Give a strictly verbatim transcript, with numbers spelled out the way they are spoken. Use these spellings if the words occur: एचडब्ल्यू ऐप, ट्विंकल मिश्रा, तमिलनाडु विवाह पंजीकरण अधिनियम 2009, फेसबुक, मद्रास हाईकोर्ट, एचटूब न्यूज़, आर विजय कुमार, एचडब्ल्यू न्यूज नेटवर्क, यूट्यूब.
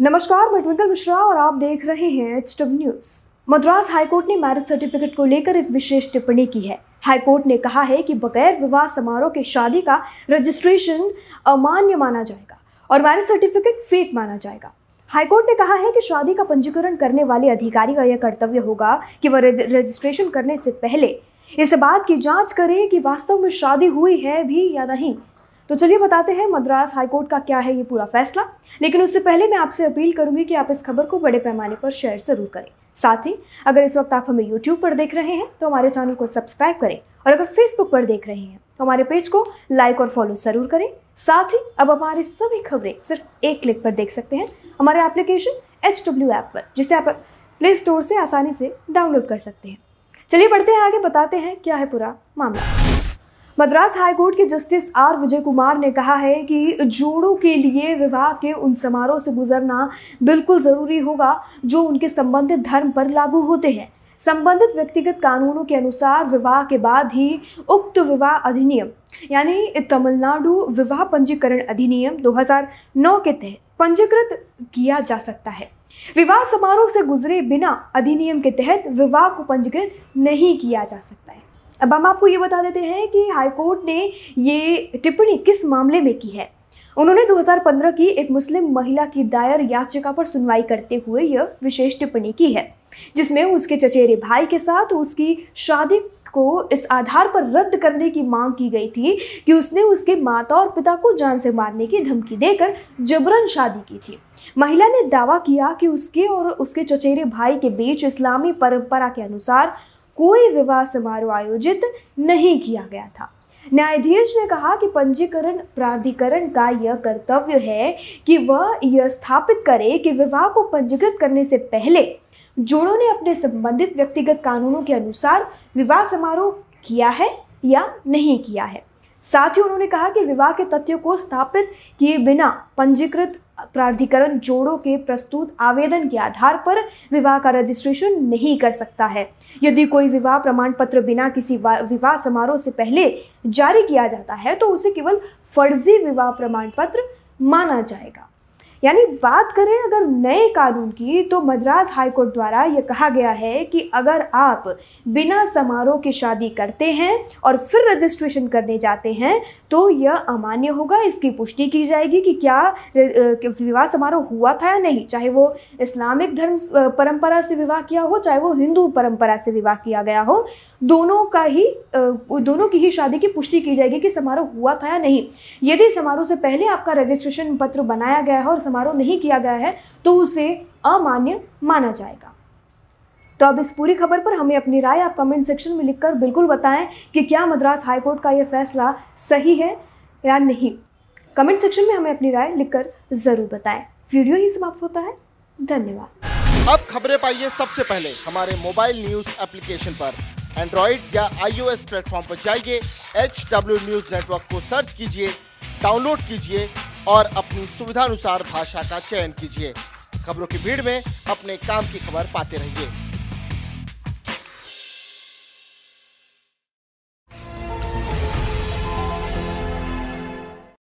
नमस्कार, मैं ट्विंकल मिश्रा और आप देख रहे हैं एचटूब न्यूज़। मद्रास हाईकोर्ट ने मैरिज सर्टिफिकेट को लेकर एक विशेष टिप्पणी की है। हाईकोर्ट ने कहा है कि बगैर विवाह समारोह के शादी का रजिस्ट्रेशन अमान्य माना जाएगा और मैरिज सर्टिफिकेट फेक माना जाएगा। हाईकोर्ट ने कहा है कि शादी का पंजीकरण करने वाले अधिकारी का यह कर्तव्य होगा कि वह रजिस्ट्रेशन करने से पहले इस बात की जाँच करे कि वास्तव में शादी हुई है भी या नहीं। तो चलिए बताते हैं मद्रास हाईकोर्ट का क्या है ये पूरा फैसला, लेकिन उससे पहले मैं आपसे अपील करूंगी कि आप इस खबर को बड़े पैमाने पर शेयर ज़रूर करें। साथ ही अगर इस वक्त आप हमें यूट्यूब पर देख रहे हैं तो हमारे चैनल को सब्सक्राइब करें, और अगर फेसबुक पर देख रहे हैं तो हमारे पेज को लाइक और फॉलो ज़रूर करें। साथ ही अब हमारी सभी खबरें सिर्फ एक क्लिक पर देख सकते हैं हमारे एप्लीकेशन एचडब्ल्यू ऐप पर, जिसे आप प्ले स्टोर से आसानी से डाउनलोड कर सकते हैं। चलिए बढ़ते हैं आगे, बताते हैं क्या है पूरा मामला। मद्रास हाईकोर्ट के जस्टिस आर विजय कुमार ने कहा है कि जोड़ों के लिए विवाह के उन समारोह से गुजरना बिल्कुल ज़रूरी होगा जो उनके संबंधित धर्म पर लागू होते हैं। संबंधित व्यक्तिगत कानूनों के अनुसार विवाह के बाद ही उक्त विवाह अधिनियम यानी तमिलनाडु विवाह पंजीकरण अधिनियम दो हज़ार नौ के तहत पंजीकृत किया जा सकता है। विवाह समारोह से गुजरे बिना अधिनियम के तहत विवाह को पंजीकृत नहीं किया जा सकता है। अब हम आपको ये बता देते हैं कि हाईकोर्ट ने ये टिप्पणी किस मामले में की है। उन्होंने दो हज़ार पंद्रह की एक मुस्लिम महिला की दायर याचिका पर सुनवाई करते हुए यह विशेष टिप्पणी की है, जिसमें उसके चचेरे भाई के साथ उसकी शादी को इस आधार पर रद्द करने की मांग की गई थी कि उसने उसके माता और पिता को जान से मारने की धमकी देकर जबरन शादी की थी। महिला ने दावा किया कि उसके और उसके चचेरे भाई के बीच इस्लामी परंपरा के अनुसार कोई विवाह समारोह आयोजित नहीं किया गया था। न्यायाधीश ने कहा कि पंजीकरण प्राधिकरण का यह कर्तव्य है कि वह यह स्थापित करे कि विवाह को पंजीकृत करने से पहले जोड़ों ने अपने संबंधित व्यक्तिगत कानूनों के अनुसार विवाह समारोह किया है या नहीं किया है। साथ ही उन्होंने कहा कि विवाह के तथ्यों को स्थापित किए बिना पंजीकृत प्राधिकरण जोड़ों के प्रस्तुत आवेदन के आधार पर विवाह का रजिस्ट्रेशन नहीं कर सकता है। यदि कोई विवाह प्रमाण पत्र बिना किसी विवाह समारोह से पहले जारी किया जाता है तो उसे केवल फर्जी विवाह प्रमाण पत्र माना जाएगा। यानी बात करें अगर नए कानून की, तो मद्रास हाईकोर्ट द्वारा यह कहा गया है कि अगर आप बिना समारोह की शादी करते हैं और फिर रजिस्ट्रेशन करने जाते हैं तो यह अमान्य होगा। इसकी पुष्टि की जाएगी कि क्या विवाह समारोह हुआ था या नहीं, चाहे वो इस्लामिक धर्म परंपरा से विवाह किया हो, चाहे वो हिंदू परंपरा से विवाह किया गया हो, दोनों का ही दोनों की ही शादी की पुष्टि की जाएगी कि समारोह हुआ था या नहीं। यदि समारोह से पहले आपका रजिस्ट्रेशन पत्र बनाया गया है और समारोह नहीं किया गया है तो उसे अमान्य माना जाएगा। तो अब इस पूरी खबर पर हमें अपनी राय आप कमेंट सेक्शन में लिखकर बिल्कुल बताएं कि क्या मद्रास हाईकोर्ट का यह फैसला सही है या नहीं। कमेंट सेक्शन में हमें अपनी राय लिखकर जरूर बताएं। वीडियो ही समाप्त होता है, धन्यवाद। अब खबरें पाइए सबसे पहले हमारे मोबाइल न्यूज एप्लीकेशन पर। एंड्रॉइड या आईओएस प्लेटफॉर्म पर जाइए, एचडब्ल्यू न्यूज नेटवर्क को सर्च कीजिए, डाउनलोड कीजिए और अपनी सुविधानुसार भाषा का चयन कीजिए। खबरों की भीड़ में अपने काम की खबर पाते रहिए।